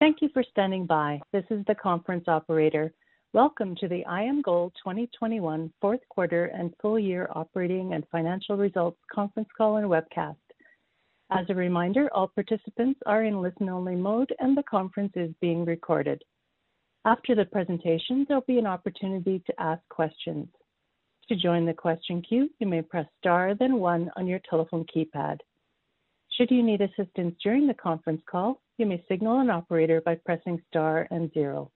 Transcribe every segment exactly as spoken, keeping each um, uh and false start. Thank you for standing by. This is the conference operator. Welcome to the IAMGOLD twenty twenty-one fourth quarter and full year operating and financial results conference call and webcast. As a reminder, all participants are in listen-only mode and the conference is being recorded. After the presentation, there'll be an opportunity to ask questions. To join the question queue, you may press star then one on your telephone keypad. Should you need assistance during the conference call, you may signal an operator by pressing star and zero.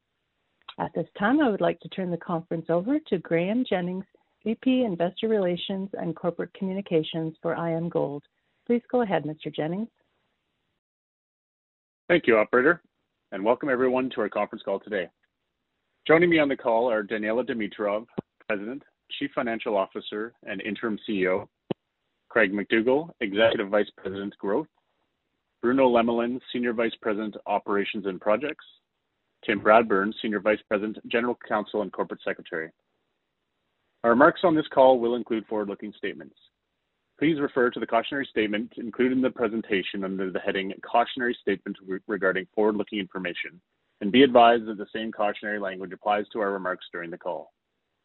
At this time, I would like to turn the conference over to Graham Jennings, V P Investor Relations and Corporate Communications for IAMGOLD. Please go ahead, Mister Jennings. Thank you, operator, and welcome everyone to our conference call today. Joining me on the call are Daniela Dimitrov, President, Chief Financial Officer, and Interim C E O, Craig McDougall, Executive Vice President, Growth, Bruno Lemelin, Senior Vice President, Operations and Projects, Tim Bradburn, Senior Vice President, General Counsel and Corporate Secretary. Our remarks on this call will include forward-looking statements. Please refer to the cautionary statement included in the presentation under the heading Cautionary Statement Regarding Forward-Looking Information, and be advised that the same cautionary language applies to our remarks during the call.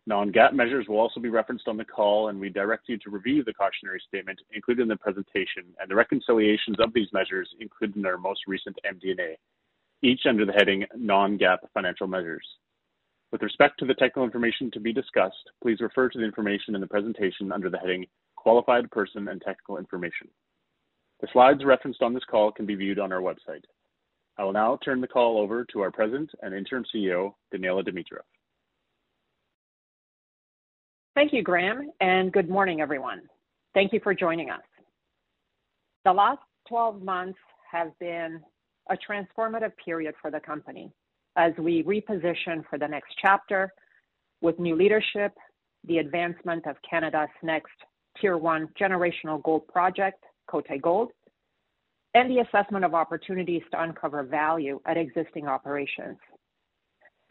Non-G A A P measures will also be referenced on the call, and we direct you to review the cautionary statement included in the presentation and the reconciliations of these measures included in our most recent M D and A, each under the heading Non-G A A P Financial Measures. With respect to the technical information to be discussed, please refer to the information in the presentation under the heading Qualified Person and Technical Information. The slides referenced on this call can be viewed on our website. I will now turn the call over to our President and Interim C E O, Daniela Dimitrov. Thank you, Graham, and good morning, everyone. Thank you for joining us. The last twelve months have been a transformative period for the company as we reposition for the next chapter with new leadership, the advancement of Canada's next Tier one generational gold project, Cote Gold, and the assessment of opportunities to uncover value at existing operations.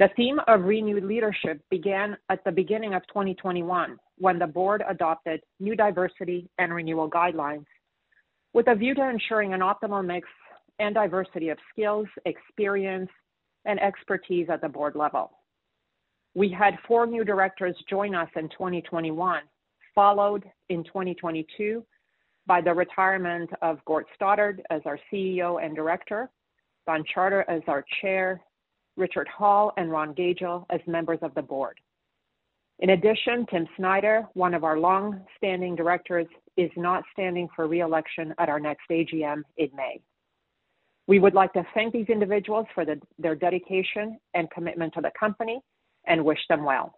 The theme of renewed leadership began at the beginning of twenty twenty-one, when the board adopted new diversity and renewal guidelines with a view to ensuring an optimal mix and diversity of skills, experience, and expertise at the board level. We had four new directors join us in twenty twenty-one, followed in twenty twenty-two by the retirement of Gort Stoddard as our C E O and director, Don Charter as our chair, Richard Hall and Ron Gagel as members of the board. In addition, Tim Snyder, one of our long-standing directors, is not standing for re-election at our next A G M in May. We would like to thank these individuals for the, their dedication and commitment to the company and wish them well.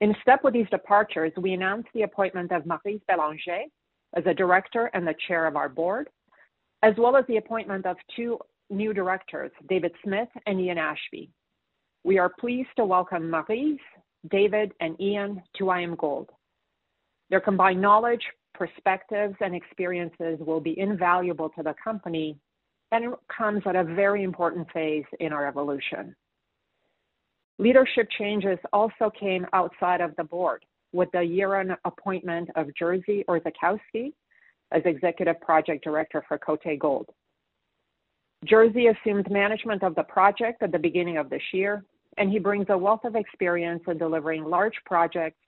In step with these departures, we announced the appointment of Marie Belanger as a director and the chair of our board, as well as the appointment of two new directors, David Smith and Ian Ashby. We are pleased to welcome Marie, David, and Ian to IAMGOLD. Their combined knowledge, perspectives, and experiences will be invaluable to the company and comes at a very important phase in our evolution. Leadership changes also came outside of the board with the year-end appointment of Jerzy Orzechowski as Executive Project Director for Cote Gold. Jerzy assumed management of the project at the beginning of this year, and he brings a wealth of experience in delivering large projects,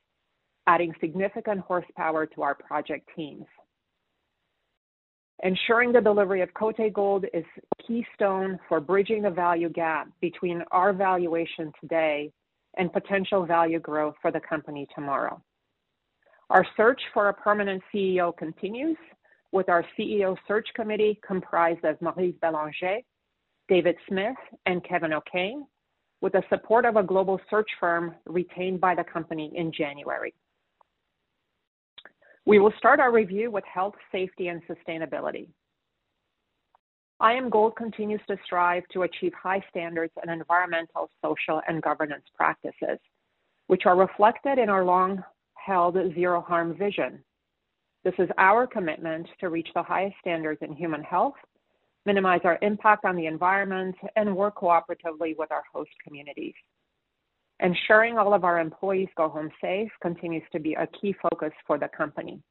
adding significant horsepower to our project teams. Ensuring the delivery of Cote Gold is keystone for bridging the value gap between our valuation today and potential value growth for the company tomorrow. Our search for a permanent C E O continues, with our C E O search committee comprised of Marie Belanger, David Smith, and Kevin O'Kane, with the support of a global search firm retained by the company in January. We will start our review with health, safety, and sustainability. I A M Gold continues to strive to achieve high standards in environmental, social, and governance practices, which are reflected in our long-held zero harm vision. This is our commitment to reach the highest standards in human health, minimize our impact on the environment, and work cooperatively with our host communities. Ensuring all of our employees go home safe continues to be a key focus for the company.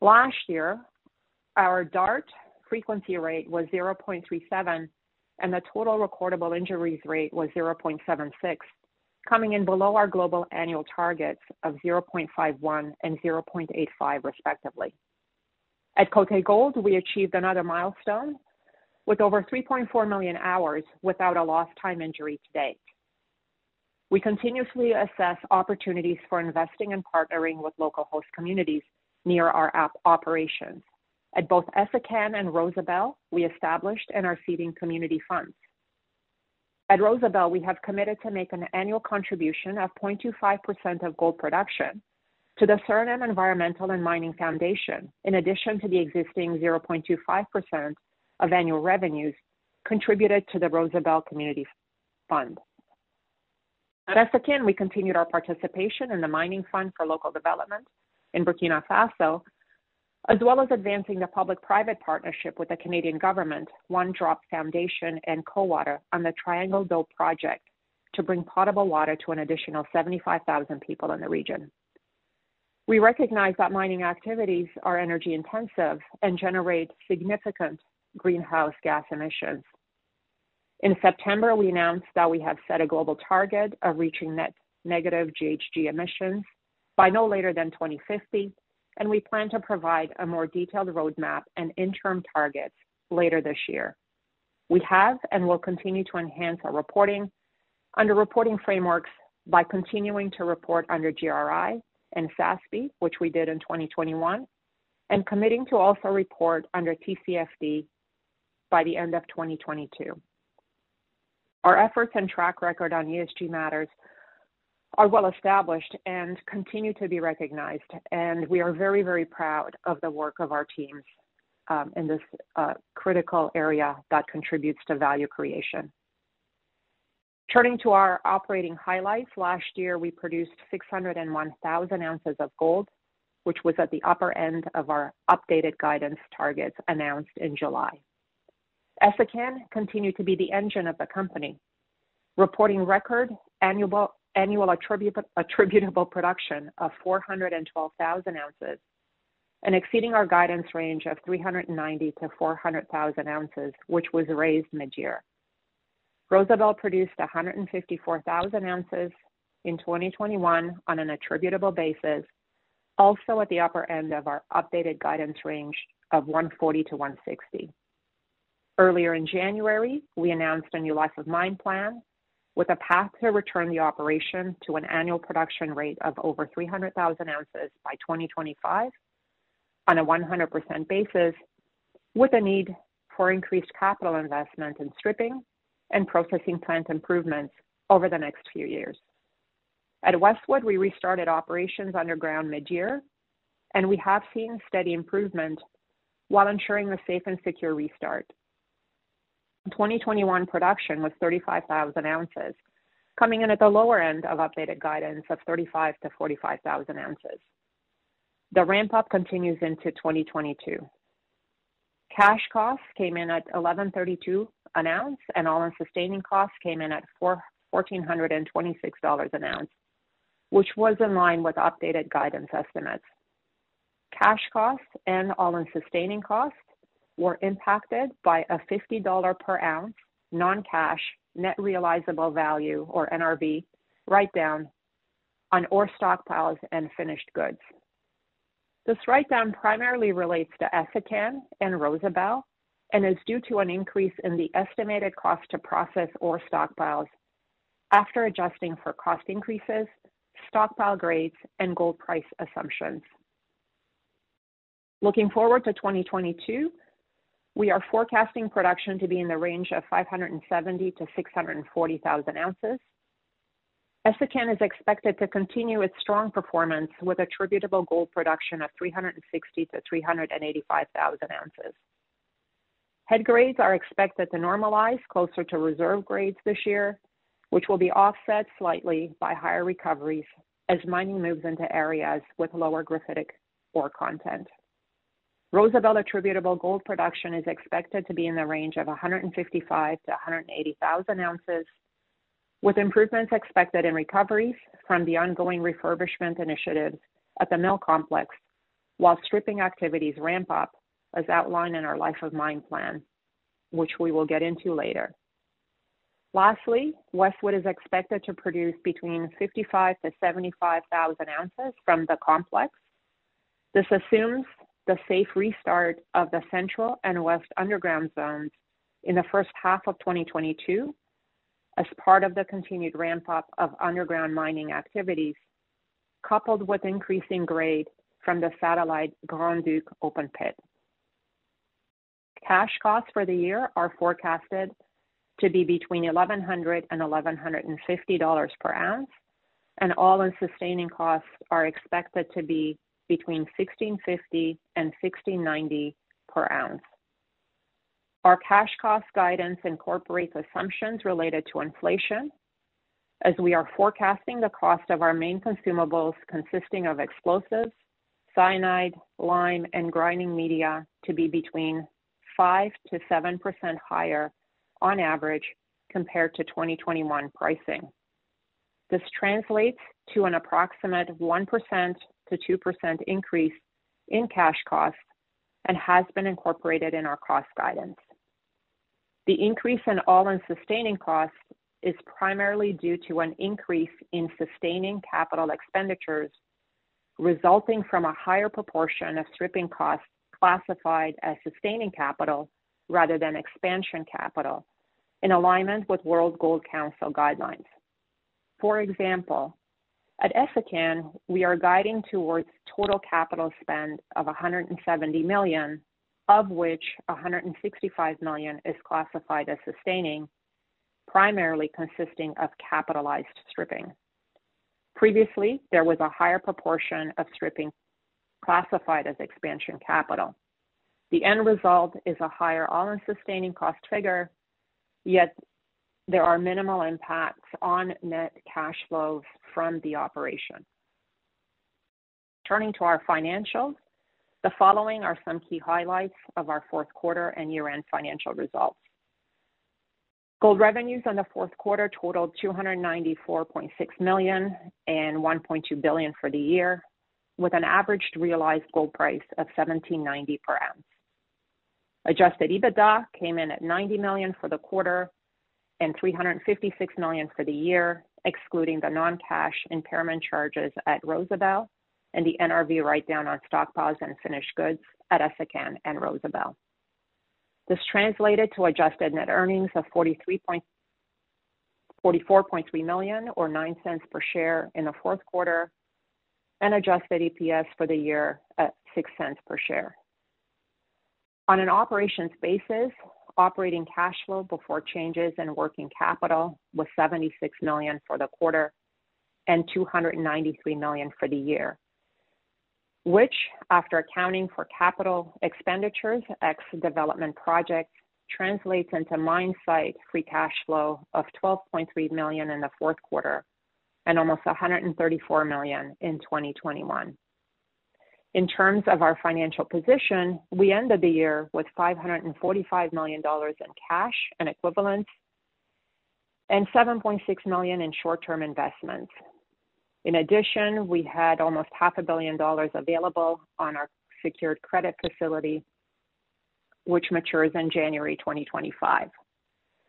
Last year, our DART frequency rate was zero point three seven, and the total recordable injuries rate was zero point seven six, coming in below our global annual targets of zero point five one and zero point eight five, respectively. At Cote Gold, we achieved another milestone with over three point four million hours without a lost time injury to date. We continuously assess opportunities for investing and partnering with local host communities near our op- operations. At both Essakane and Rosebel, we established and are seeding community funds. At Rosebel, we have committed to make an annual contribution of zero point two five percent of gold production to the Suriname Environmental and Mining Foundation, in addition to the existing zero point two five percent of annual revenues contributed to the Rosebel Community Fund. At Essakane, we continued our participation in the Mining Fund for Local Development in Burkina Faso, as well as advancing the public-private partnership with the Canadian government, One Drop Foundation, and Co-Water on the Triangle Doe project to bring potable water to an additional seventy-five thousand people in the region. We recognize that mining activities are energy intensive and generate significant greenhouse gas emissions. In September, we announced that we have set a global target of reaching net negative G H G emissions by no later than twenty fifty, and we plan to provide a more detailed roadmap and interim targets later this year. We have and will continue to enhance our reporting under reporting frameworks by continuing to report under G R I and S A S B, which we did in twenty twenty-one, and committing to also report under T C F D by the end of twenty twenty-two. Our efforts and track record on E S G matters are well established and continue to be recognized. And we are very, very proud of the work of our teams um, in this uh, critical area that contributes to value creation. Turning to our operating highlights, last year we produced six hundred one thousand ounces of gold, which was at the upper end of our updated guidance targets announced in July. Essakane continued to be the engine of the company, reporting record annual annual attributable production of four hundred twelve thousand ounces and exceeding our guidance range of three hundred ninety to four hundred thousand ounces, which was raised mid-year. Rosebel produced one hundred fifty-four thousand ounces in twenty twenty-one on an attributable basis, also at the upper end of our updated guidance range of one forty to one sixty. Earlier in January, we announced a new life of mine plan with a path to return the operation to an annual production rate of over three hundred thousand ounces by twenty twenty-five on a one hundred percent basis, with a need for increased capital investment in stripping and processing plant improvements over the next few years. At Westwood, we restarted operations underground mid-year, and we have seen steady improvement while ensuring a safe and secure restart. twenty twenty-one production was thirty-five thousand ounces, coming in at the lower end of updated guidance of thirty-five to forty-five thousand ounces. The ramp up continues into twenty twenty-two. Cash costs came in at eleven thirty-two an ounce, and all-in sustaining costs came in at one thousand four hundred twenty-six dollars an ounce, which was in line with updated guidance estimates. Cash costs and all-in sustaining costs were impacted by a fifty dollars per ounce non-cash net realizable value, or N R V, write-down on ore stockpiles and finished goods. This write-down primarily relates to Essakane and Rosebel and is due to an increase in the estimated cost to process ore stockpiles after adjusting for cost increases, stockpile grades, and gold price assumptions. Looking forward to twenty twenty-two, we are forecasting production to be in the range of five hundred seventy to six hundred forty thousand ounces. Essakane is expected to continue its strong performance with attributable gold production of three hundred sixty to three hundred eighty-five thousand ounces. Head grades are expected to normalize closer to reserve grades this year, which will be offset slightly by higher recoveries as mining moves into areas with lower graphitic ore content. Rosebel attributable gold production is expected to be in the range of one hundred fifty-five to one hundred eighty thousand ounces, with improvements expected in recoveries from the ongoing refurbishment initiatives at the mill complex, while stripping activities ramp up as outlined in our life of mine plan, which we will get into later. Lastly, Westwood is expected to produce between fifty-five to seventy-five thousand ounces from the complex. This assumes the safe restart of the Central and West Underground zones in the first half of twenty twenty-two as part of the continued ramp-up of underground mining activities, coupled with increasing grade from the satellite Grand Duc open pit. Cash costs for the year are forecasted to be between eleven hundred and eleven fifty dollars per ounce, and all-in sustaining costs are expected to be between sixteen fifty and sixteen ninety per ounce. Our cash cost guidance incorporates assumptions related to inflation, as we are forecasting the cost of our main consumables consisting of explosives, cyanide, lime, and grinding media to be between five to seven percent higher on average compared to twenty twenty-one pricing. This translates to an approximate one percent to two percent increase in cash costs and has been incorporated in our cost guidance. The increase in all-in sustaining costs is primarily due to an increase in sustaining capital expenditures resulting from a higher proportion of stripping costs classified as sustaining capital rather than expansion capital, in alignment with World Gold Council guidelines. For example, at Essakane, we are guiding towards total capital spend of one hundred seventy million dollars, of which one hundred sixty-five million dollars is classified as sustaining, primarily consisting of capitalized stripping. Previously, there was a higher proportion of stripping classified as expansion capital. The end result is a higher all-in sustaining cost figure, yet there are minimal impacts on net cash flows from the operation. Turning to our financials, the following are some key highlights of our fourth quarter and year-end financial results. Gold revenues in the fourth quarter totaled two hundred ninety-four point six million dollars and one point two billion dollars for the year, with an averaged realized gold price of seventeen ninety per ounce. Adjusted EBITDA came in at ninety million dollars for the quarter and three hundred fifty-six million dollars for the year, excluding the non-cash impairment charges at Rosebel and the N R V write-down on stockpiles and finished goods at Essakane and Rosebel. This translated to adjusted net earnings of forty-three point, forty-four point three million dollars or nine cents per share in the fourth quarter, and adjusted E P S for the year at six cents per share. On an operations basis, operating cash flow before changes in working capital was seventy-six million dollars for the quarter and two hundred ninety-three million dollars for the year, which, after accounting for capital expenditures ex development projects, translates into mine site free cash flow of twelve point three million dollars in the fourth quarter and almost one hundred thirty-four million dollars in twenty twenty-one. In terms of our financial position, we ended the year with five hundred forty-five million dollars in cash and equivalents and seven point six million dollars in short-term investments. In addition, we had almost half a billion dollars available on our secured credit facility, which matures in January twenty twenty-five.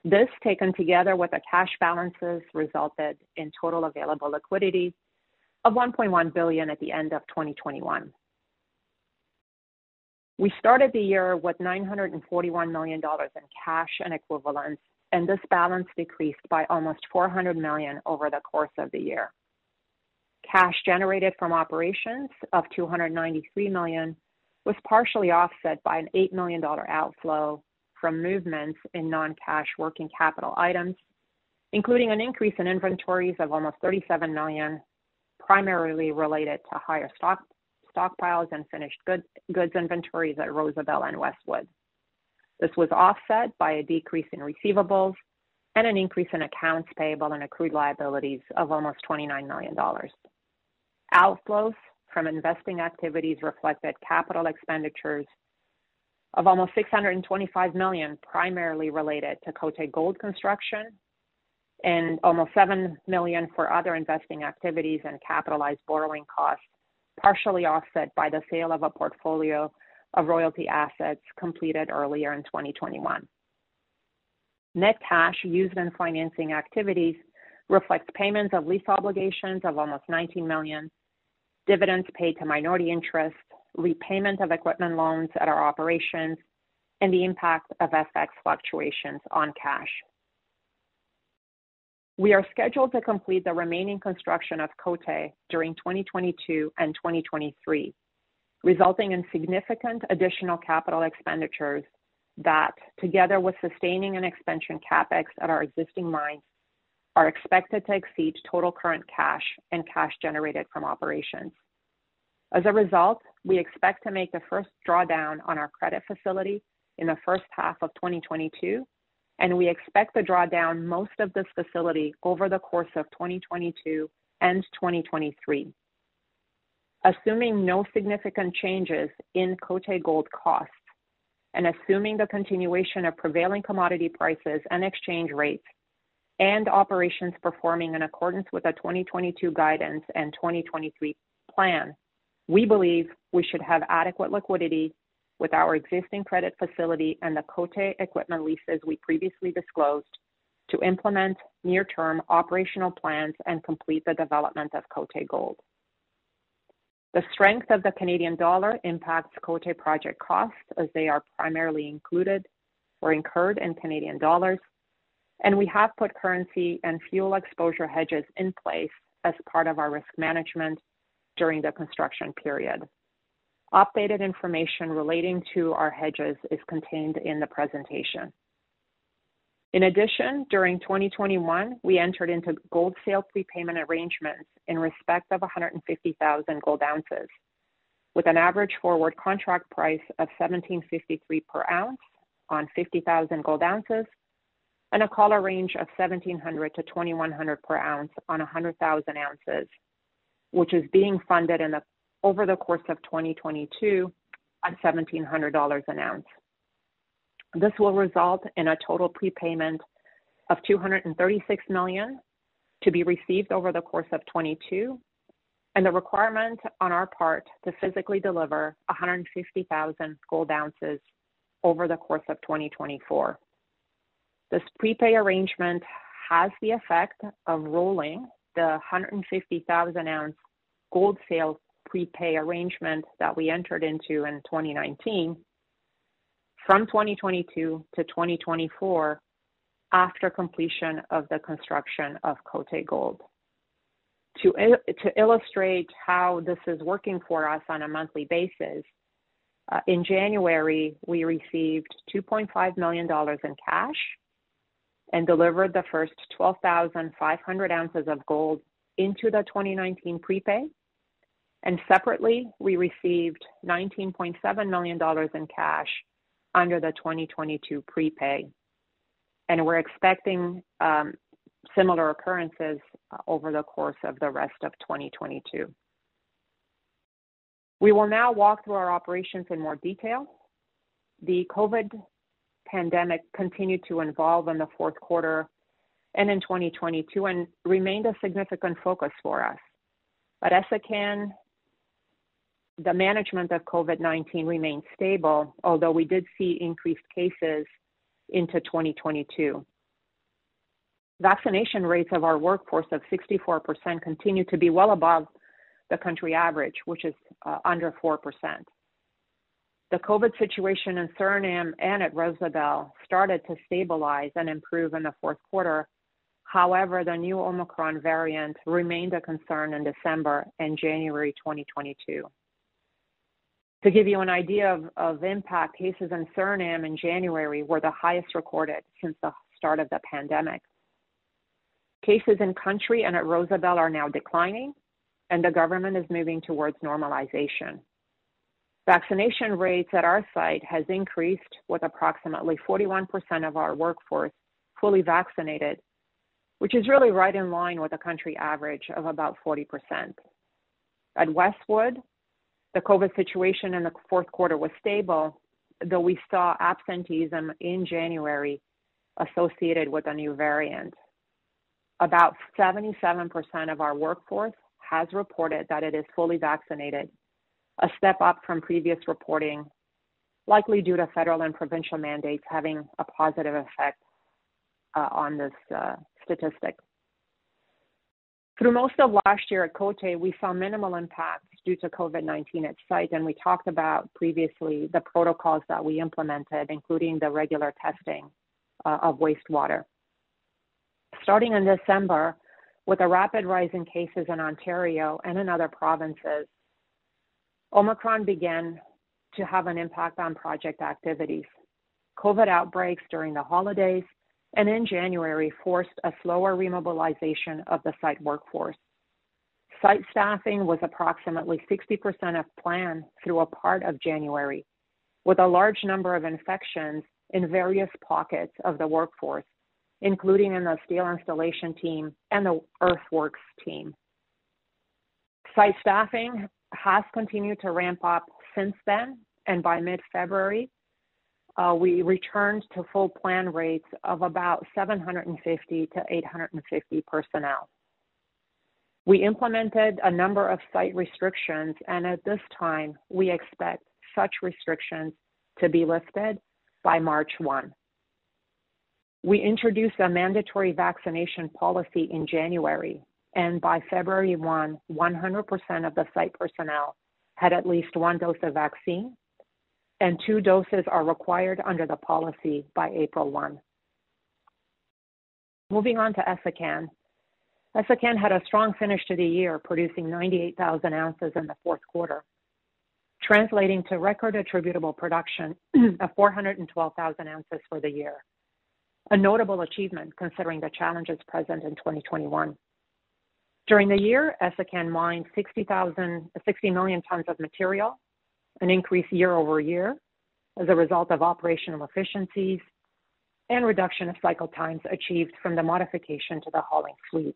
This, taken together with the cash balances, resulted in total available liquidity of one point one billion dollars at the end of twenty twenty-one. We started the year with nine hundred forty-one million dollars in cash and equivalents, and this balance decreased by almost four hundred million dollars over the course of the year. Cash generated from operations of two hundred ninety-three million dollars was partially offset by an eight million dollars outflow from movements in non-cash working capital items, including an increase in inventories of almost thirty-seven million dollars, primarily related to higher stock, stockpiles and finished good, goods inventories at Rosebel and Westwood. This was offset by a decrease in receivables and an increase in accounts payable and accrued liabilities of almost twenty-nine million dollars. Outflows from investing activities reflected capital expenditures of almost six hundred twenty-five million dollars, primarily related to Cote Gold construction, and almost seven million dollars for other investing activities and capitalized borrowing costs, partially offset by the sale of a portfolio of royalty assets completed earlier in twenty twenty-one. Net cash used in financing activities reflects payments of lease obligations of almost nineteen million dollars, dividends paid to minority interest, repayment of equipment loans at our operations, and the impact of F X fluctuations on cash. We are scheduled to complete the remaining construction of Cote during twenty twenty-two and twenty twenty-three, resulting in significant additional capital expenditures that, together with sustaining and expansion capex at our existing mines, are expected to exceed total current cash and cash generated from operations. As a result, we expect to make the first drawdown on our credit facility in the first half of twenty twenty-two, and we expect to draw down most of this facility over the course of twenty twenty-two and twenty twenty-three. Assuming no significant changes in Cote Gold costs, and assuming the continuation of prevailing commodity prices and exchange rates, and operations performing in accordance with the twenty twenty-two guidance and twenty twenty-three plan, we believe we should have adequate liquidity with our existing credit facility and the Cote equipment leases we previously disclosed to implement near-term operational plans and complete the development of Cote Gold. The strength of the Canadian dollar impacts Cote project costs, as they are primarily included or incurred in Canadian dollars, and we have put currency and fuel exposure hedges in place as part of our risk management during the construction period. Updated information relating to our hedges is contained in the presentation. In addition, during twenty twenty-one, we entered into gold sale prepayment arrangements in respect of one hundred fifty thousand gold ounces, with an average forward contract price of seventeen fifty-three per ounce on fifty thousand gold ounces, and a collar range of seventeen hundred to twenty-one hundred per ounce on one hundred thousand ounces, which is being funded in the over the course of twenty twenty-two at one thousand seven hundred dollars an ounce. This will result in a total prepayment of two hundred thirty-six million dollars to be received over the course of twenty-two, and the requirement on our part to physically deliver one hundred fifty thousand gold ounces over the course of twenty twenty-four. This prepay arrangement has the effect of rolling the one hundred fifty thousand ounce gold sale prepay arrangement that we entered into in twenty nineteen from twenty twenty-two to twenty twenty-four after completion of the construction of Cote Gold. To, to illustrate how this is working for us on a monthly basis, uh, in January, we received two point five million dollars in cash and delivered the first twelve thousand five hundred ounces of gold into the twenty nineteen prepay. And separately, we received nineteen point seven million dollars in cash under the twenty twenty-two prepay. And we're expecting um, similar occurrences uh, over the course of the rest of twenty twenty-two. We will now walk through our operations in more detail. The COVID pandemic continued to evolve in the fourth quarter and in twenty twenty-two and remained a significant focus for us. At Essakane, the management of COVID nineteen remained stable, although we did see increased cases into twenty twenty-two. Vaccination rates of our workforce of sixty-four percent continue to be well above the country average, which is uh, under four percent. The COVID situation in Suriname and at Rosebel started to stabilize and improve in the fourth quarter. However, the new Omicron variant remained a concern in December and January twenty twenty-two. To give you an idea of, of impact, cases in Suriname in January were the highest recorded since the start of the pandemic. Cases in country and at Rosebel are now declining, and the government is moving towards normalization. Vaccination rates at our site has increased, with approximately forty-one percent of our workforce fully vaccinated, which is really right in line with the country average of about forty percent. At Westwood, the COVID situation in the fourth quarter was stable, though we saw absenteeism in January associated with a new variant. About seventy-seven percent of our workforce has reported that it is fully vaccinated, a step up from previous reporting, likely due to federal and provincial mandates having a positive effect uh, on this uh, statistic. Through most of last year at Cote, we saw minimal impacts due to COVID nineteen at site, and we talked about previously the protocols that we implemented, including the regular testing uh, of wastewater. Starting in December, with a rapid rise in cases in Ontario and in other provinces, Omicron began to have an impact on project activities. COVID outbreaks during the holidays and in January forced a slower remobilization of the site workforce. Site staffing was approximately sixty percent of plan through a part of January, with a large number of infections in various pockets of the workforce, including in the steel installation team and the earthworks team. Site staffing has continued to ramp up since then, and by mid-February, uh, we returned to full plan rates of about seven hundred fifty to eight hundred fifty personnel. We implemented a number of site restrictions, and at this time, we expect such restrictions to be lifted by March first. We introduced a mandatory vaccination policy in January, and by February first, one hundred percent of the site personnel had at least one dose of vaccine, and two doses are required under the policy by April first. Moving on to Essakane. Essakane had a strong finish to the year, producing ninety-eight thousand ounces in the fourth quarter, translating to record attributable production of four hundred twelve thousand ounces for the year, a notable achievement considering the challenges present in twenty twenty-one. During the year, Essakane mined sixty million tons of material, an increase year over year as a result of operational efficiencies and reduction of cycle times achieved from the modification to the hauling fleet.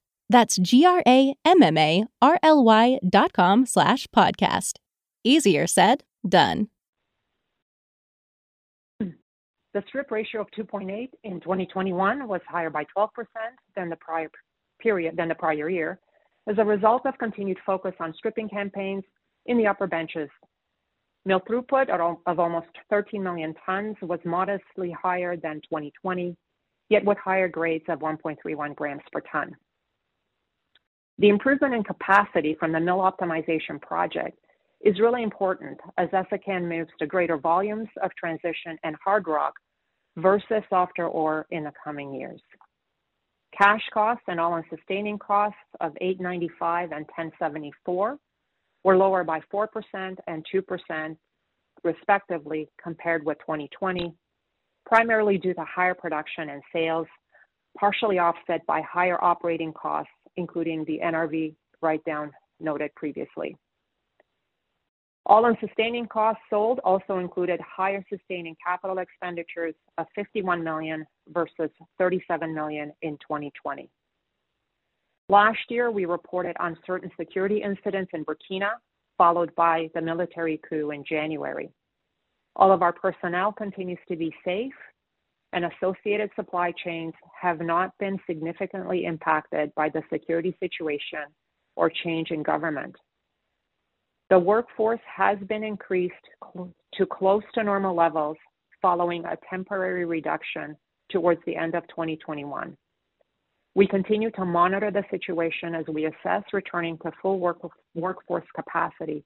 That's G-R-A-M-M-A-R-L-Y dot com slash podcast. Easier said, done. The strip ratio of two point eight in twenty twenty-one was higher by twelve percent than the prior period than the prior year as a result of continued focus on stripping campaigns in the upper benches. Mill throughput of almost thirteen million tons was modestly higher than twenty twenty, yet with higher grades of one point three one grams per ton. The improvement in capacity from the mill optimization project is really important as Essakane moves to greater volumes of transition and hard rock versus softer ore in the coming years. Cash costs and all-in sustaining costs of eight dollars and ninety-five cents and ten dollars and seventy-four cents were lower by four percent and two percent, respectively, compared with twenty twenty, primarily due to higher production and sales partially offset by higher operating costs, including the N R V write-down noted previously. All-in sustaining costs sold also included higher sustaining capital expenditures of fifty-one million dollars versus thirty-seven million dollars in twenty twenty. Last year, we reported on certain security incidents in Burkina, followed by the military coup in January. All of our personnel continues to be safe, and associated supply chains have not been significantly impacted by the security situation or change in government. The workforce has been increased to close to normal levels following a temporary reduction towards the end of twenty twenty-one. We continue to monitor the situation as we assess returning to full work workforce capacity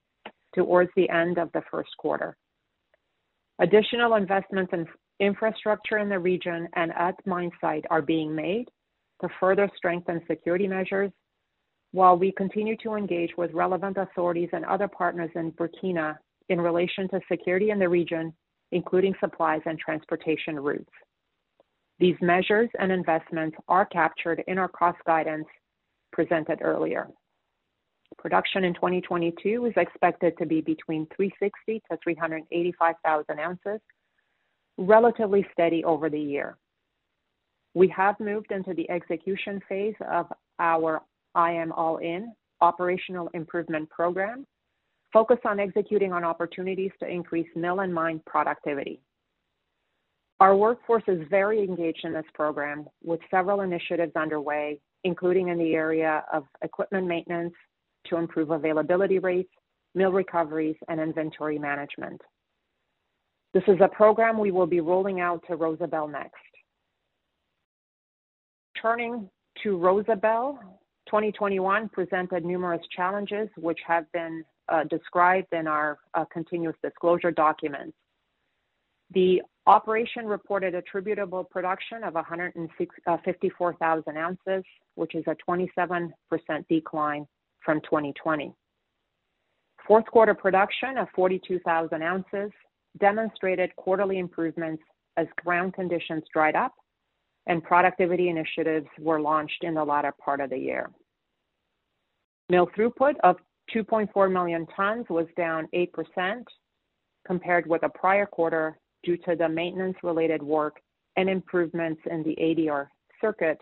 towards the end of the first quarter. Additional investments in infrastructure in the region and at mine site are being made to further strengthen security measures, while we continue to engage with relevant authorities and other partners in Burkina in relation to security in the region, including supplies and transportation routes. These measures and investments are captured in our cost guidance presented earlier. Production in twenty twenty-two is expected to be between three hundred sixty to three hundred eighty-five thousand ounces, relatively steady over the year. We have moved into the execution phase of our I Am All In operational improvement program, focused on executing on opportunities to increase mill and mine productivity. Our workforce is very engaged in this program with several initiatives underway, including in the area of equipment maintenance to improve availability rates, mill recoveries, and inventory management. This is a program we will be rolling out to Rosebel next. Turning to Rosebel, twenty twenty-one presented numerous challenges, which have been uh, described in our uh, continuous disclosure documents. The operation reported attributable production of one hundred fifty-four thousand ounces, which is a twenty-seven percent decline from twenty twenty. Fourth quarter production of forty-two thousand ounces demonstrated quarterly improvements as ground conditions dried up and productivity initiatives were launched in the latter part of the year. Mill throughput of two point four million tons was down eight percent compared with the prior quarter due to the maintenance-related work and improvements in the A D R circuit,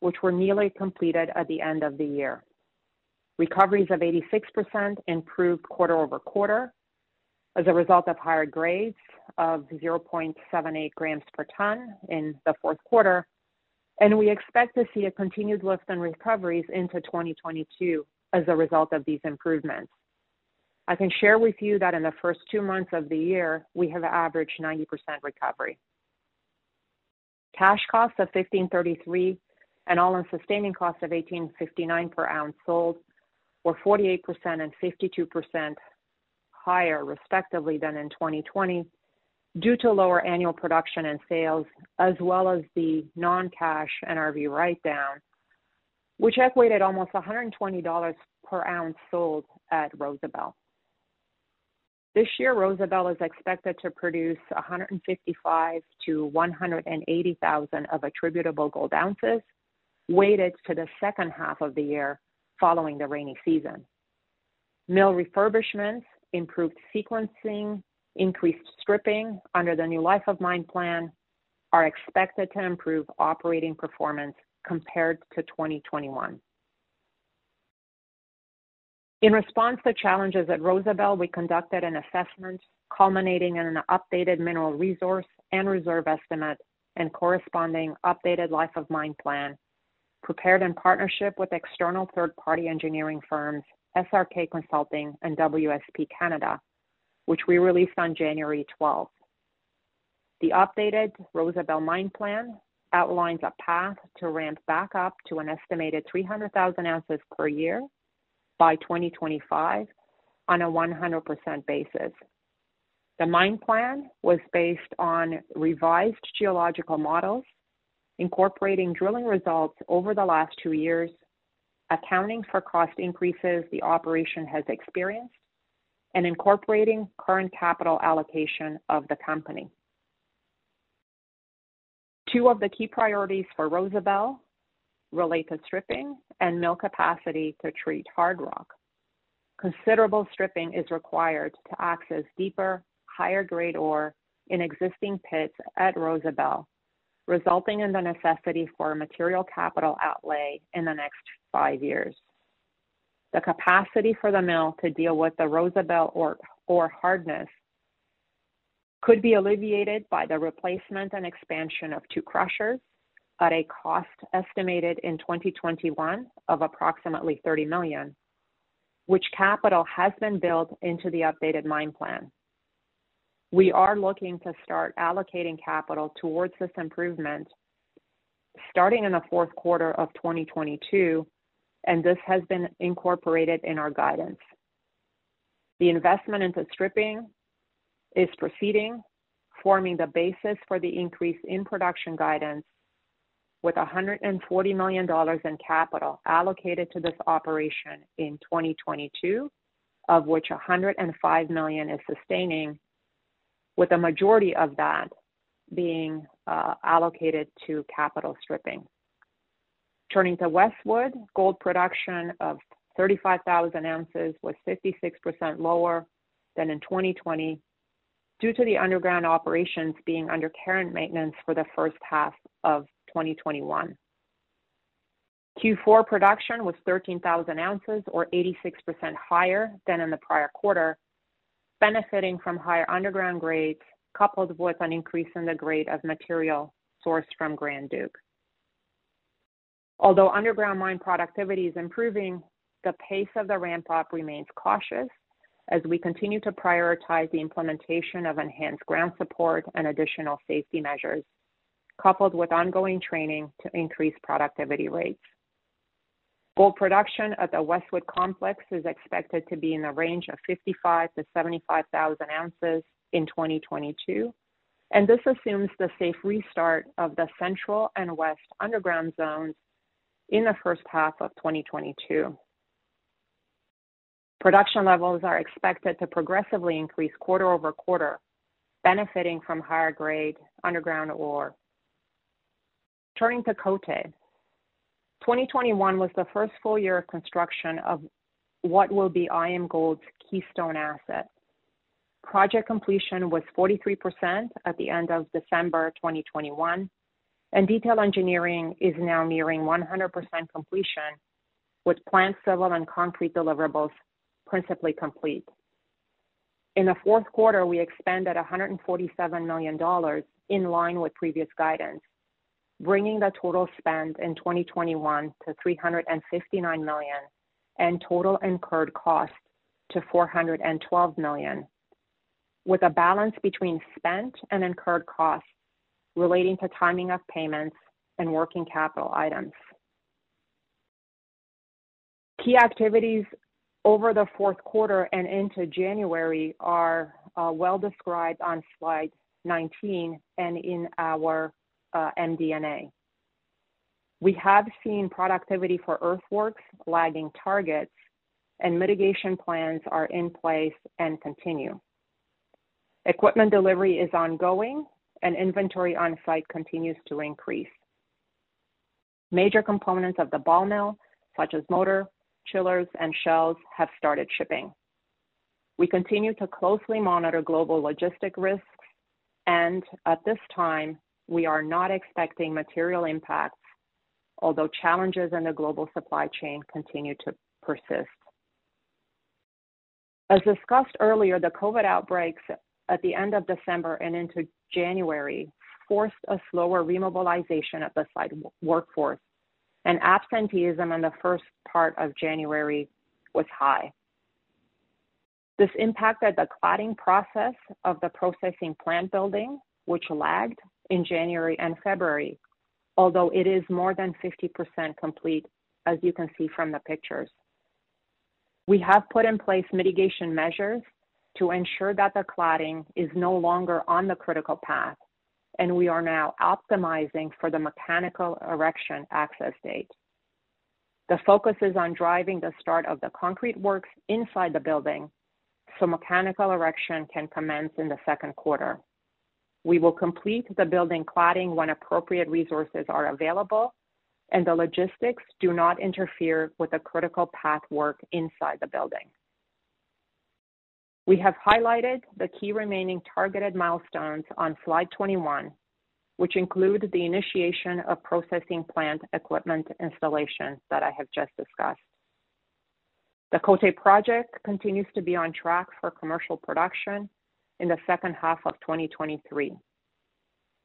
which were nearly completed at the end of the year. Recoveries of eighty-six percent improved quarter over quarter as a result of higher grades of zero point seven eight grams per ton in the fourth quarter, and we expect to see a continued lift in recoveries into twenty twenty-two as a result of these improvements. I can share with you that in the first two months of the year, we have averaged ninety percent recovery. Cash costs of fifteen thirty-three and all-in sustaining costs of eighteen fifty-nine per ounce sold were forty-eight percent and fifty-two percent higher, respectively, than in twenty twenty, due to lower annual production and sales, as well as the non-cash N R V write-down, which equated almost one hundred twenty dollars per ounce sold at Rosebel. This year, Rosebel is expected to produce one hundred fifty-five to one hundred eighty thousand of attributable gold ounces, weighted to the second half of the year following the rainy season. Mill refurbishments, improved sequencing, increased stripping under the new life of mine plan are expected to improve operating performance compared to twenty twenty-one. In response to challenges at Rosebel, we conducted an assessment culminating in an updated mineral resource and reserve estimate and corresponding updated life of mine plan, prepared in partnership with external third-party engineering firms, S R K Consulting and W S P Canada, which we released on January twelfth. The updated Rosebel mine plan outlines a path to ramp back up to an estimated three hundred thousand ounces per year by twenty twenty-five on a one hundred percent basis. The mine plan was based on revised geological models, incorporating drilling results over the last two years, accounting for cost increases the operation has experienced, and incorporating current capital allocation of the company. Two of the key priorities for Rosebel relate to stripping and mill capacity to treat hard rock. Considerable stripping is required to access deeper, higher grade ore in existing pits at Rosebel, resulting in the necessity for material capital outlay in the next five years. The capacity for the mill to deal with the Rosebel ore, ore hardness could be alleviated by the replacement and expansion of two crushers at a cost estimated in twenty twenty-one of approximately thirty million dollars, which capital has been built into the updated mine plan. We are looking to start allocating capital towards this improvement starting in the fourth quarter of twenty twenty-two, and this has been incorporated in our guidance. The investment into stripping is proceeding, forming the basis for the increase in production guidance, with one hundred forty million dollars in capital allocated to this operation in twenty twenty-two, of which one hundred five million dollars is sustaining, with a majority of that being uh, allocated to capital stripping. Turning to Westwood, gold production of thirty-five thousand ounces was fifty-six percent lower than in twenty twenty due to the underground operations being under care and maintenance for the first half of twenty twenty-one. Q four production was thirteen thousand ounces or eighty-six percent higher than in the prior quarter, benefiting from higher underground grades, coupled with an increase in the grade of material sourced from Grand Duke. Although underground mine productivity is improving, the pace of the ramp up remains cautious as we continue to prioritize the implementation of enhanced ground support and additional safety measures, coupled with ongoing training to increase productivity rates. Gold production at the Westwood complex is expected to be in the range of fifty-five to seventy-five thousand ounces in twenty twenty-two, and this assumes the safe restart of the central and west underground zones in the first half of twenty twenty-two. Production levels are expected to progressively increase quarter over quarter, benefiting from higher grade underground ore. Turning to Cote, twenty twenty-one was the first full year of construction of what will be IAMGOLD's keystone asset. Project completion was forty-three percent at the end of December twenty twenty-one, and detail engineering is now nearing one hundred percent completion, with plant, civil, and concrete deliverables principally complete. In the fourth quarter, we expended one hundred forty-seven million dollars in line with previous guidance, bringing the total spend in twenty twenty-one to three hundred fifty-nine million dollars and total incurred cost to four hundred twelve million dollars, with a balance between spent and incurred costs relating to timing of payments and working capital items. Key activities over the fourth quarter and into January are uh, well described on slide nineteen and in our Uh, M D and A. We have seen productivity for earthworks lagging targets, and mitigation plans are in place and continue. Equipment delivery is ongoing, and inventory on site continues to increase. Major components of the ball mill, such as motor, chillers, and shells, have started shipping. We continue to closely monitor global logistic risks, and at this time, we are not expecting material impacts, although challenges in the global supply chain continue to persist. As discussed earlier, the COVID outbreaks at the end of December and into January forced a slower remobilization of the site workforce, and absenteeism in the first part of January was high. This impacted the cladding process of the processing plant building, which lagged in January and February, although it is more than fifty percent complete, as you can see from the pictures. We have put in place mitigation measures to ensure that the cladding is no longer on the critical path, and we are now optimizing for the mechanical erection access date. The focus is on driving the start of the concrete works inside the building so mechanical erection can commence in the second quarter. We will complete the building cladding when appropriate resources are available, and the logistics do not interfere with the critical path work inside the building. We have highlighted the key remaining targeted milestones on slide twenty-one, which include the initiation of processing plant equipment installation that I have just discussed. The Cote project continues to be on track for commercial production in the second half of twenty twenty-three.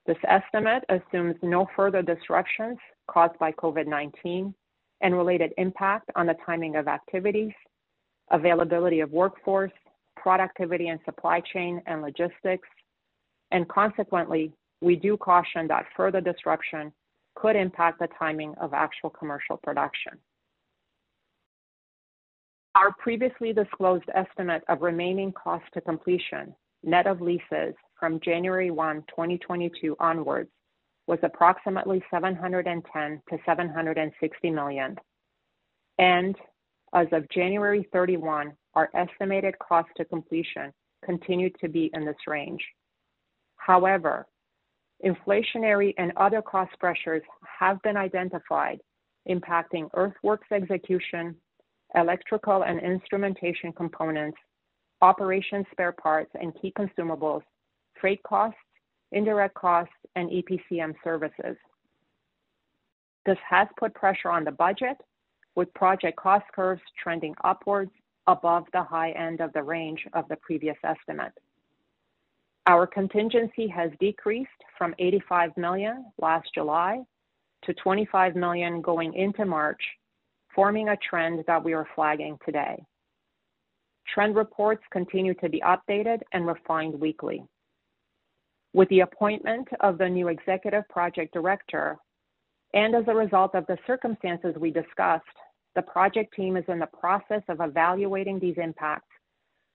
This estimate assumes no further disruptions caused by COVID nineteen and related impact on the timing of activities, availability of workforce, productivity and supply chain and logistics, and consequently, we do caution that further disruption could impact the timing of actual commercial production. Our previously disclosed estimate of remaining cost to completion, net of leases, from January first, twenty twenty-two onwards was approximately seven hundred ten to seven hundred sixty million. And as of January thirty-first, our estimated cost to completion continued to be in this range. However, inflationary and other cost pressures have been identified, impacting earthworks execution, electrical and instrumentation components, operations spare parts and key consumables, freight costs, indirect costs, and E P C M services. This has put pressure on the budget, with project cost curves trending upwards above the high end of the range of the previous estimate. Our contingency has decreased from eighty-five million dollars last July to twenty-five million dollars going into March, forming a trend that we are flagging today. Trend reports continue to be updated and refined weekly. With the appointment of the new executive project director, and as a result of the circumstances we discussed, the project team is in the process of evaluating these impacts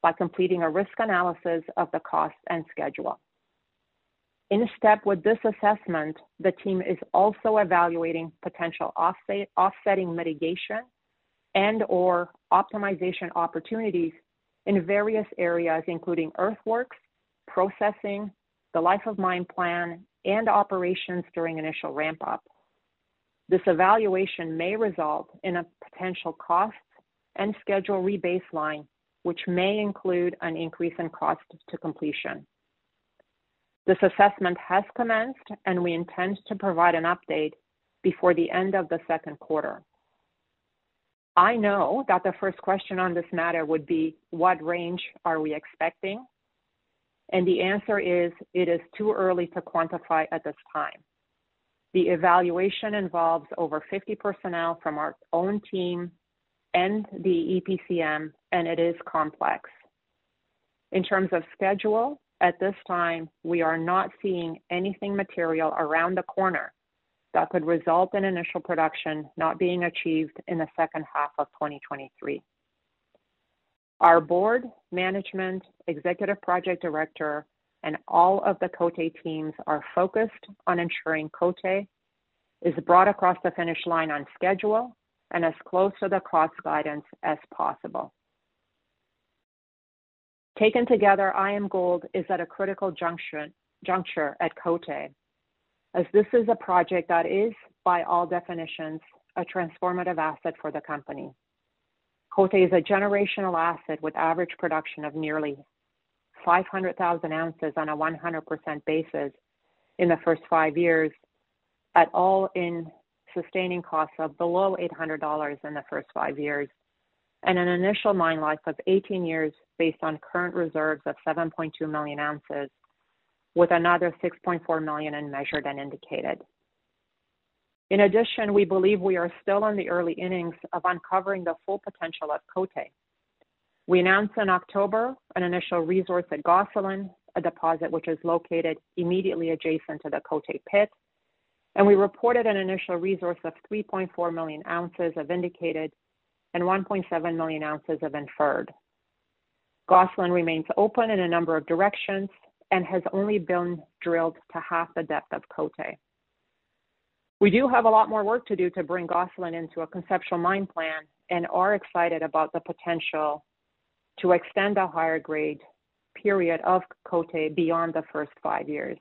by completing a risk analysis of the cost and schedule. In step with this assessment, the team is also evaluating potential offset, offsetting mitigation and or optimization opportunities in various areas, including earthworks, processing, the life of mine plan, and operations during initial ramp up. This evaluation may result in a potential cost and schedule rebaseline, which may include an increase in cost to completion. This assessment has commenced, and we intend to provide an update before the end of the second quarter. I know that the first question on this matter would be, what range are we expecting? And the answer is, it is too early to quantify at this time. The evaluation involves over fifty personnel from our own team and the E P C M, and it is complex. In terms of schedule, at this time, we are not seeing anything material around the corner that could result in initial production not being achieved in the second half of twenty twenty-three. Our board, management, executive project director, and all of the Cote teams are focused on ensuring Cote is brought across the finish line on schedule and as close to the cost guidance as possible. Taken together, I A M Gold is at a critical junction, juncture at Cote, as this is a project that is, by all definitions, a transformative asset for the company. Cote is a generational asset with average production of nearly five hundred thousand ounces on a one hundred percent basis in the first five years, at all-in sustaining costs of below eight hundred dollars in the first five years, and an initial mine life of eighteen years based on current reserves of seven point two million ounces, with another six point four million in measured and indicated. In addition, we believe we are still in the early innings of uncovering the full potential of Cote. We announced in October an initial resource at Gosselin, a deposit which is located immediately adjacent to the Cote pit, and we reported an initial resource of three point four million ounces of indicated and one point seven million ounces of inferred. Gosselin remains open in a number of directions and has only been drilled to half the depth of Cote. We do have a lot more work to do to bring Gosselin into a conceptual mine plan and are excited about the potential to extend the higher grade period of Cote beyond the first five years.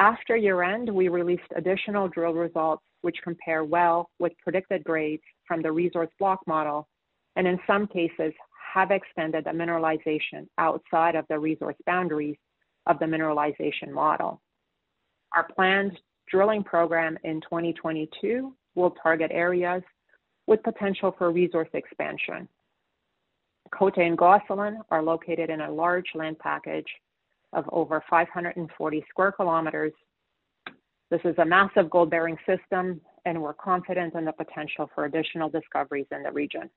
After year-end, we released additional drill results, which compare well with predicted grades from the resource block model, and in some cases have extended the mineralization outside of the resource boundaries of the mineralization model. Our planned drilling program in twenty twenty-two will target areas with potential for resource expansion. Cote and Gosselin are located in a large land package of over five hundred forty square kilometers. This is a massive gold-bearing system, and we're confident in the potential for additional discoveries in the region.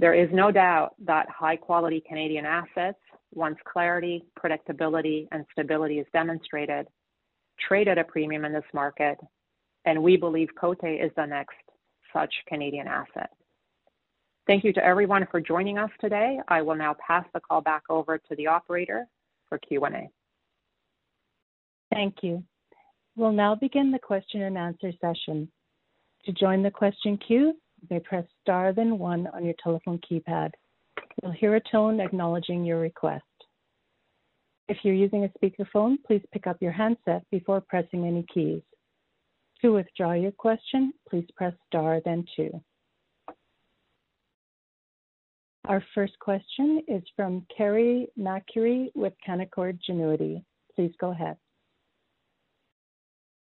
There is no doubt that high-quality Canadian assets, once clarity, predictability, and stability is demonstrated, trade at a premium in this market, and we believe Cote is the next such Canadian asset. Thank you to everyone for joining us today. I will now pass the call back over to the operator for Q and A. Thank you. We'll now begin the question and answer session. To join the question queue, you may press star then one on your telephone keypad. You'll hear a tone acknowledging your request. If you're using a speakerphone, please pick up your handset before pressing any keys. To withdraw your question, please press star then two. Our first question is from Kerry Macuri with Canaccord Genuity. Please go ahead.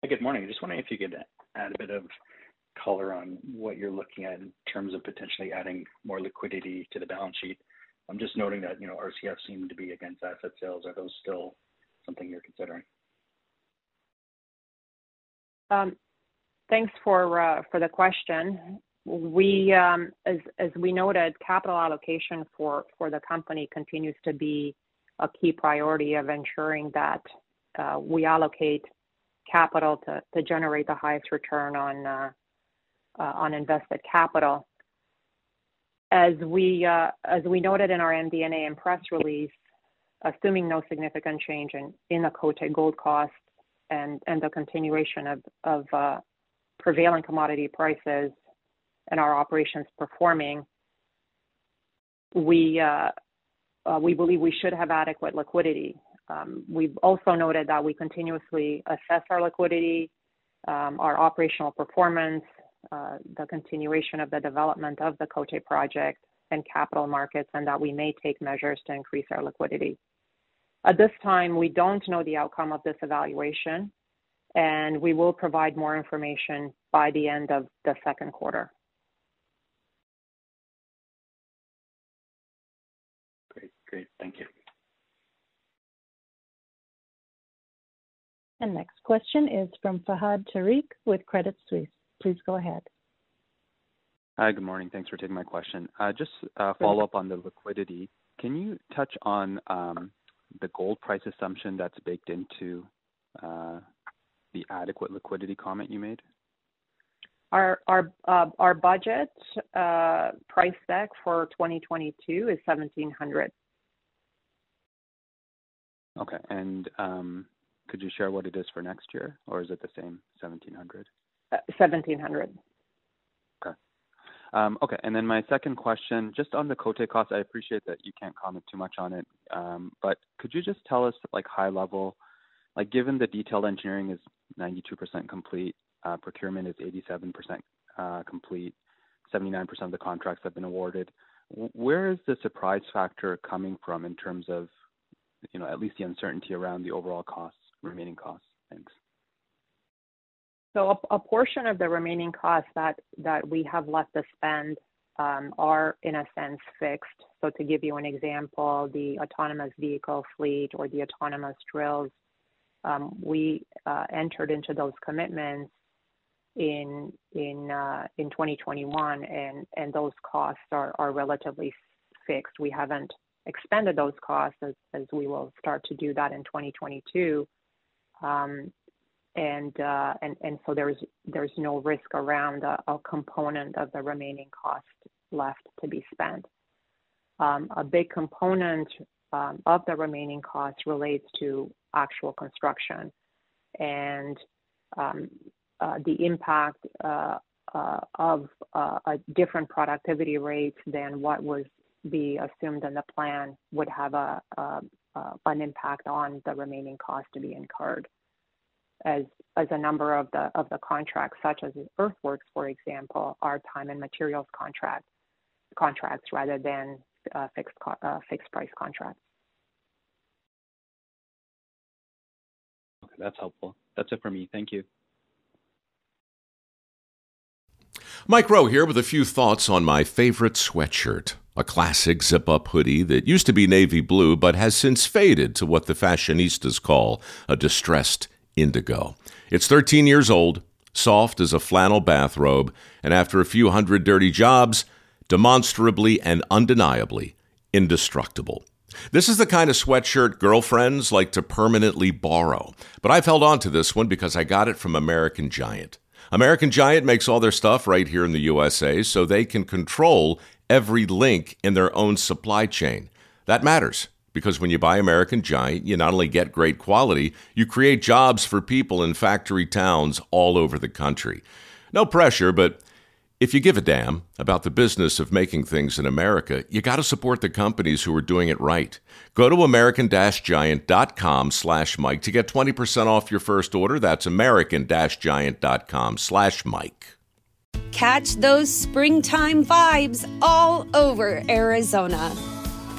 Good morning. I'm just wondering if you could add a bit of color on what you're looking at in terms of potentially adding more liquidity to the balance sheet. I'm just noting that, you know, R C F seemed to be against asset sales. Are those still something you're considering? Um, thanks for uh, for the question. We, um, as, as we noted, capital allocation for, for the company continues to be a key priority of ensuring that uh, we allocate capital to, to generate the highest return on uh, uh, on invested capital. As we uh, as we noted in our M D and A and press release, assuming no significant change in, in the Cote gold cost and, and the continuation of, of uh, prevailing commodity prices, and our operations performing, we uh, uh, we believe we should have adequate liquidity. Um, we've also noted that we continuously assess our liquidity, um, our operational performance, uh, the continuation of the development of the Cote project and capital markets, and that we may take measures to increase our liquidity. At this time, we don't know the outcome of this evaluation, and we will provide more information by the end of the second quarter. Great, thank you. And next question is from Fahad Tariq with Credit Suisse. Please go ahead. Hi, good morning. Thanks for taking my question. Uh, just uh, follow up on the liquidity. Can you touch on um, the gold price assumption that's baked into uh, the adequate liquidity comment you made? Our our uh, our budget uh, price deck for twenty twenty-two is seventeen hundred dollars. Okay, and um, could you share what it is for next year, or is it the same seventeen hundred? Uh, seventeen hundred. Okay. Um, okay, and then my second question, just on the Cote cost, I appreciate that you can't comment too much on it, um, but could you just tell us, like, high level, like, given the detailed engineering is ninety-two percent complete, uh, procurement is eighty-seven percent uh, complete, seventy-nine percent of the contracts have been awarded, where is the surprise factor coming from in terms of, you know, at least the uncertainty around the overall costs, remaining costs? Thanks. So a, a portion of the remaining costs that, that we have left to spend um, are, in a sense, fixed. So to give you an example, the autonomous vehicle fleet or the autonomous drills, um, we uh, entered into those commitments in in uh, in twenty twenty-one, and, and those costs are, are relatively fixed. We haven't expended those costs as, as we will start to do that in twenty twenty-two, um, and uh, and and so there's there's no risk around a, a component of the remaining cost left to be spent. Um, a big component um, of the remaining cost relates to actual construction, and um, uh, the impact uh, uh, of uh, a different productivity rates than what was be assumed in the plan would have a, a, a an impact on the remaining cost to be incurred. as as a number of the of the contracts, such as earthworks, for example, are time and materials contract contracts rather than uh, fixed co uh, fixed price contracts. Okay, that's helpful. That's it for me. Thank you. Mike Rowe here with a few thoughts on my favorite sweatshirt, a classic zip-up hoodie that used to be navy blue but has since faded to what the fashionistas call a distressed indigo. It's thirteen years old, soft as a flannel bathrobe, and after a few hundred dirty jobs, demonstrably and undeniably indestructible. This is the kind of sweatshirt girlfriends like to permanently borrow, but I've held on to this one because I got it from American Giant. American Giant makes all their stuff right here in the U S A, so they can control every link in their own supply chain. That matters, because when you buy American Giant, you not only get great quality, you create jobs for people in factory towns all over the country. No pressure, but if you give a damn about the business of making things in America, you got to support the companies who are doing it right. Go to American Giant dot com slash Mike to get twenty percent off your first order. That's American Giant dot com slash Mike. Catch those springtime vibes all over Arizona.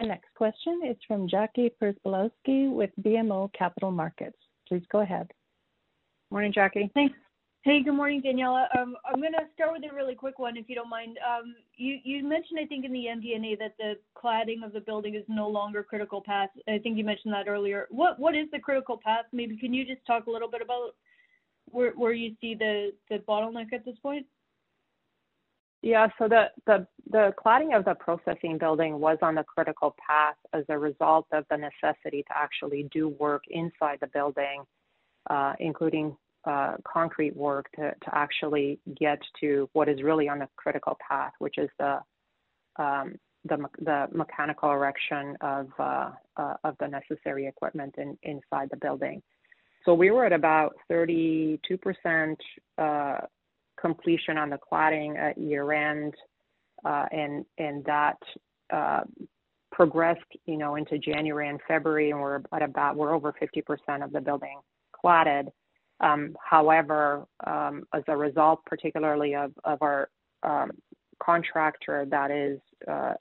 The next question is from Jackie Przybylowski with B M O Capital Markets. Please go ahead. Morning, Jackie. Thanks. Hey, good morning, Daniela. Um, I'm going to start with a really quick one, if you don't mind. Um, you, you mentioned, I think, in the M D and A that the cladding of the building is no longer critical path. I think you mentioned that earlier. What What is the critical path? Maybe can you just talk a little bit about where, where you see the, the bottleneck at this point? Yeah, so the, the, the cladding of the processing building was on the critical path as a result of the necessity to actually do work inside the building, uh, including Uh, concrete work to, to actually get to what is really on the critical path, which is the um, the, me the mechanical erection of uh, uh, of the necessary equipment in, inside the building. So we were at about thirty-two percent uh, completion on the cladding at year end, uh, and and that uh, progressed, you know, into January and February, and we're at about we're over fifty percent of the building cladded. Um, however, um, as a result, particularly of, of our um, contractor that is uh,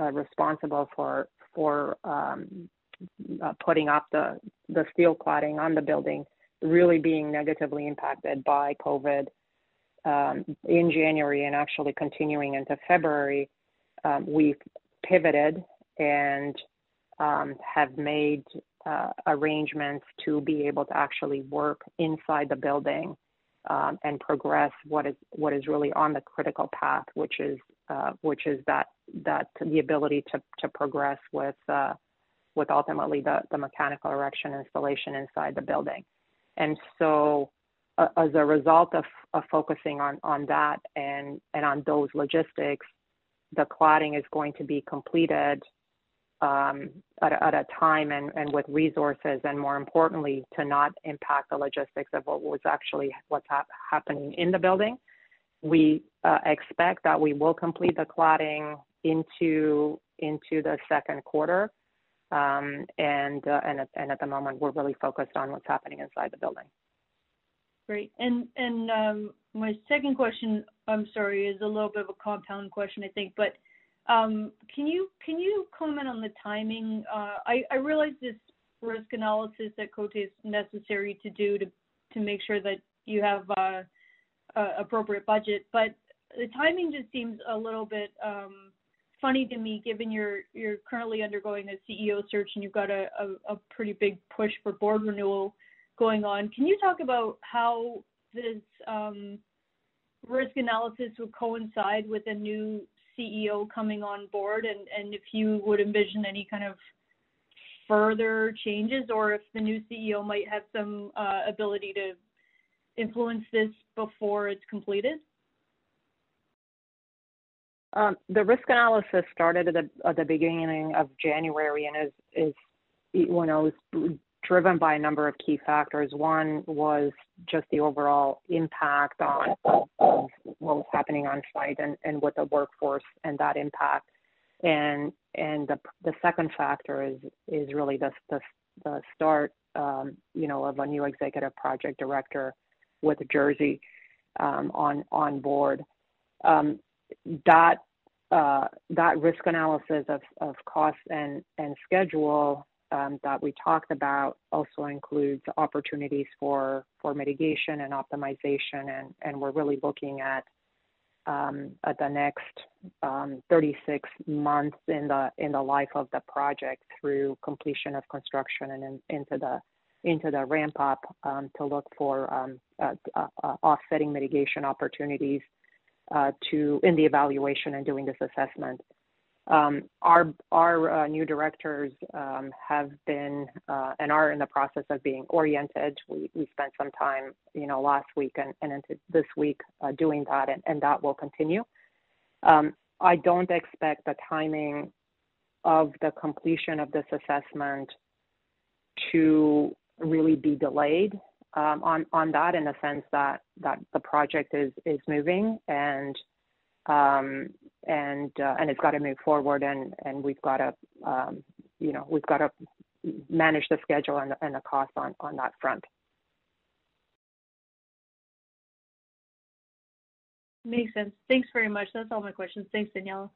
uh, responsible for for um, uh, putting up the, the steel cladding on the building, really being negatively impacted by COVID um, in January and actually continuing into February, um, we've pivoted and um, have made Uh, arrangements to be able to actually work inside the building um, and progress what is what is really on the critical path, which is uh, which is that that the ability to to progress with uh, with ultimately the the mechanical erection installation inside the building. And so, uh, as a result of, of focusing on on that and and on those logistics, the cladding is going to be completed Um, at, at a time and, and with resources, and more importantly, to not impact the logistics of what was actually what's ha happening in the building. We uh, expect that we will complete the cladding into into the second quarter, um, and uh, and, at, and at the moment, we're really focused on what's happening inside the building. Great. And and um, my second question, I'm sorry, is a little bit of a compound question, I think, but. Um, can you can you comment on the timing? Uh, I, I realize this risk analysis that Cote is necessary to do to to make sure that you have uh, uh, appropriate budget, but the timing just seems a little bit um, funny to me, given you're you're currently undergoing a C E O search and you've got a, a, a pretty big push for board renewal going on. Can you talk about how this um, risk analysis would coincide with a new C E O coming on board, and, and if you would envision any kind of further changes, or if the new C E O might have some uh, ability to influence this before it's completed? Um, the risk analysis started at the, at the beginning of January and is, is you know, is driven by a number of key factors. One was just the overall impact on of what was happening on site and, and with the workforce and that impact. And and the the second factor is is really the the, the start um, you know of a new executive project director with Jerzy um, on on board. Um, that uh, that risk analysis of of cost and and schedule um, that we talked about also includes opportunities for for mitigation and optimization, and and we're really looking at. Um, at the next um, thirty-six months in the in the life of the project through completion of construction and in, into the into the ramp up um, to look for um, uh, uh, offsetting mitigation opportunities uh, to in the evaluation and doing this assessment. Um, our our uh, new directors um, have been uh, and are in the process of being oriented. We, we spent some time, you know, last week and, and into this week uh, doing that, and, and that will continue. Um, I don't expect the timing of the completion of this assessment to really be delayed um, on on that, in the sense that that the project is is moving and. Um, and uh, and it's got to move forward, and, and we've got to um, you know we've got to manage the schedule and, and the cost on, on that front. Makes sense. Thanks very much. That's all my questions. Thanks, Daniela.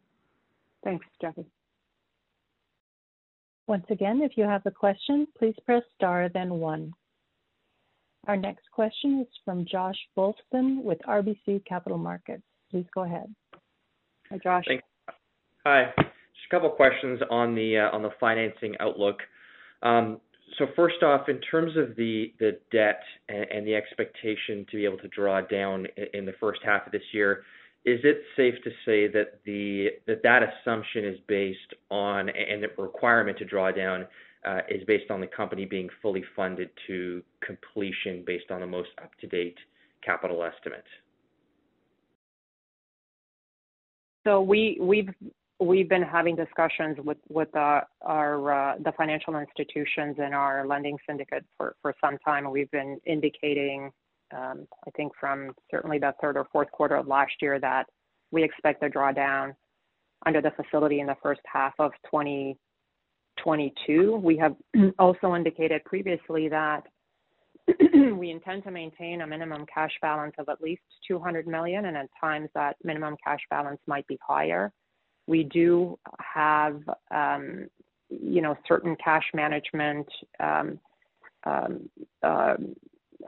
Thanks, Jackie. Once again, if you have a question, please press star then one. Our next question is from Josh Wolfson with R B C Capital Markets. Please go ahead. Hi, Josh. Thanks. Hi. Just a couple of questions on the uh, on the financing outlook. Um, so first off, in terms of the the debt and, and the expectation to be able to draw down in, in the first half of this year, is it safe to say that the that that assumption is based on and the requirement to draw down uh, is based on the company being fully funded to completion based on the most up to date capital estimate? So we we've we've been having discussions with with uh, our uh, the financial institutions and our lending syndicate for, for some time, and we've been indicating, um, I think from certainly the third or fourth quarter of last year, that we expect a drawdown under the facility in the first half of twenty twenty-two. We have also indicated previously that we intend to maintain a minimum cash balance of at least two hundred million dollars, and at times that minimum cash balance might be higher. We do have, um, you know, certain cash management um, um, uh,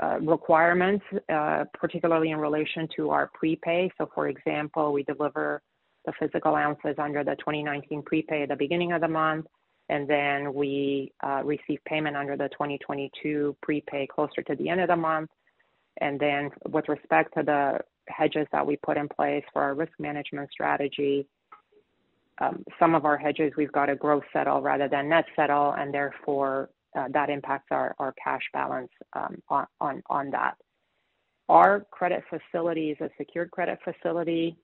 uh, requirements, uh, particularly in relation to our prepay. So, for example, we deliver the physical ounces under the twenty nineteen prepay at the beginning of the month. And then we uh, receive payment under the twenty twenty-two prepay closer to the end of the month. And then with respect to the hedges that we put in place for our risk management strategy, um, some of our hedges we've got a gross settle rather than net settle, and therefore uh, that impacts our, our cash balance um, on, on, on that. Our credit facility is a secured credit facility.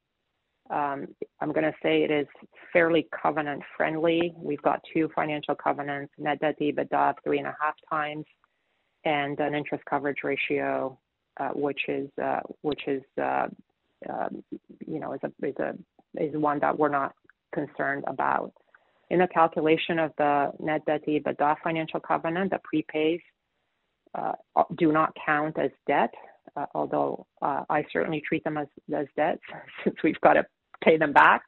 Um, I'm going to say it is fairly covenant friendly. We've got two financial covenants, net debt to EBITDA of three and a half times, and an interest coverage ratio, uh, which is uh, which is uh, um, you know is a, is a is one that we're not concerned about. In the calculation of the net debt to EBITDA financial covenant, the prepays uh, do not count as debt, uh, although uh, I certainly treat them as as debt since we've got a pay them back.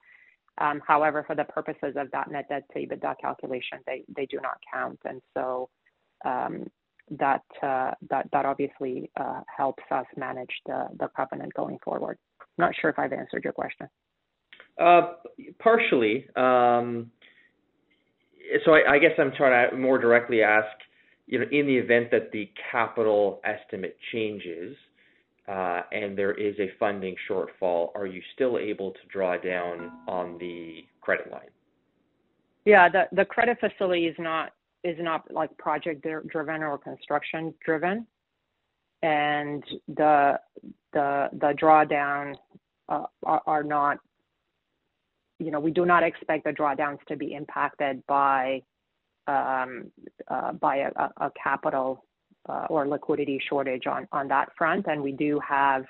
Um, however, for the purposes of that net debt to EBITDA calculation, they, they do not count, and so um, that uh, that that obviously uh, helps us manage the the covenant going forward. I'm not sure if I've answered your question. Uh, partially. Um, so I, I guess I'm trying to more directly ask, you know, in the event that the capital estimate changes, Uh, and there is a funding shortfall, are you still able to draw down on the credit line? Yeah, the, the credit facility is not is not like project driven or construction driven. and the the the drawdown uh, are, are not, you know, we do not expect the drawdowns to be impacted by um, uh, by a, a capital uh, or liquidity shortage on on that front, and we do have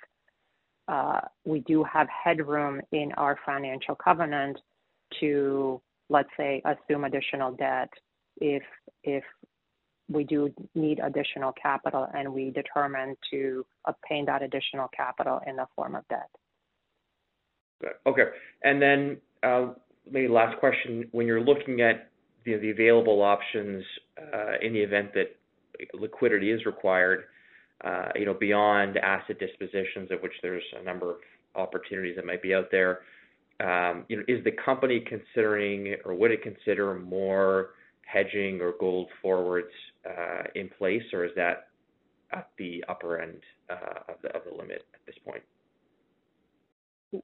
uh, we do have headroom in our financial covenant to, let's say, assume additional debt if if we do need additional capital, and we determine to obtain that additional capital in the form of debt. Okay, and then uh, maybe last question: when you're looking at the, the available options uh, in the event that liquidity is required, uh, you know, beyond asset dispositions, of which there's a number of opportunities that might be out there, um, you know, is the company considering, or would it consider, more hedging or gold forwards uh, in place, or is that at the upper end uh, of, the, of the limit at this point?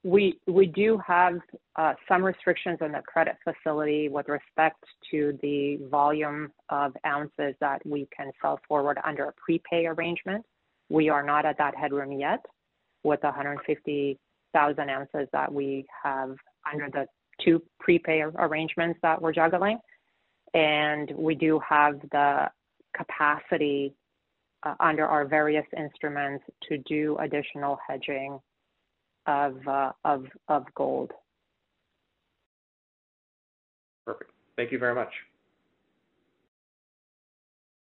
We we do have uh, some restrictions on the credit facility with respect to the volume of ounces that we can sell forward under a prepay arrangement. We are not at that headroom yet with one hundred fifty thousand ounces that we have under the two prepay arrangements that we're juggling. And we do have the capacity uh, under our various instruments to do additional hedging of uh, of of gold. Perfect. Thank you very much.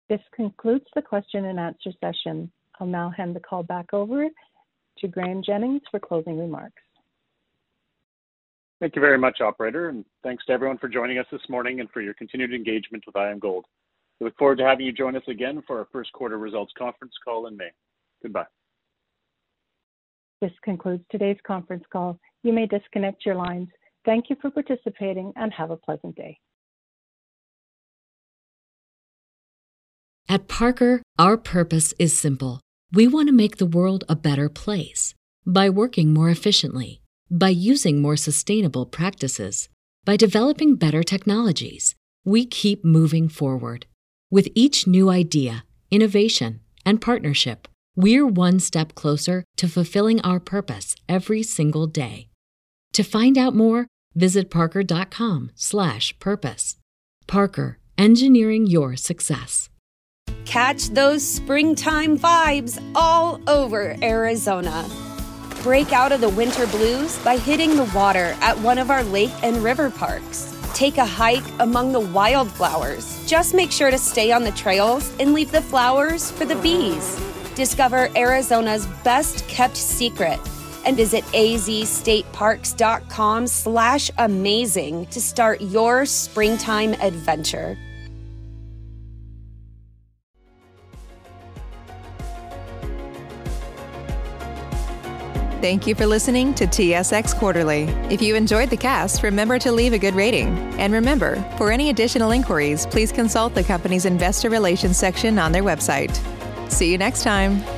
This concludes the question and answer session. I'll now hand the call back over to Graham Jennings for closing remarks. Thank you very much, operator, and thanks to everyone for joining us this morning and for your continued engagement with I A M Gold. We look forward to having you join us again for our first quarter results conference call in May. Goodbye. This concludes today's conference call. You may disconnect your lines. Thank you for participating and have a pleasant day. At Parker, our purpose is simple. We want to make the world a better place by working more efficiently, by using more sustainable practices, by developing better technologies. We keep moving forward. With each new idea, innovation, and partnership, we're one step closer to fulfilling our purpose every single day. To find out more, visit parker.com slash purpose. Parker, engineering your success. Catch those springtime vibes all over Arizona. Break out of the winter blues by hitting the water at one of our lake and river parks. Take a hike among the wildflowers. Just make sure to stay on the trails and leave the flowers for the bees. Discover Arizona's best-kept secret and visit azstateparks.com slash amazing to start your springtime adventure. Thank you for listening to T S X Quarterly. If you enjoyed the cast, remember to leave a good rating. And remember, for any additional inquiries, please consult the company's investor relations section on their website. See you next time.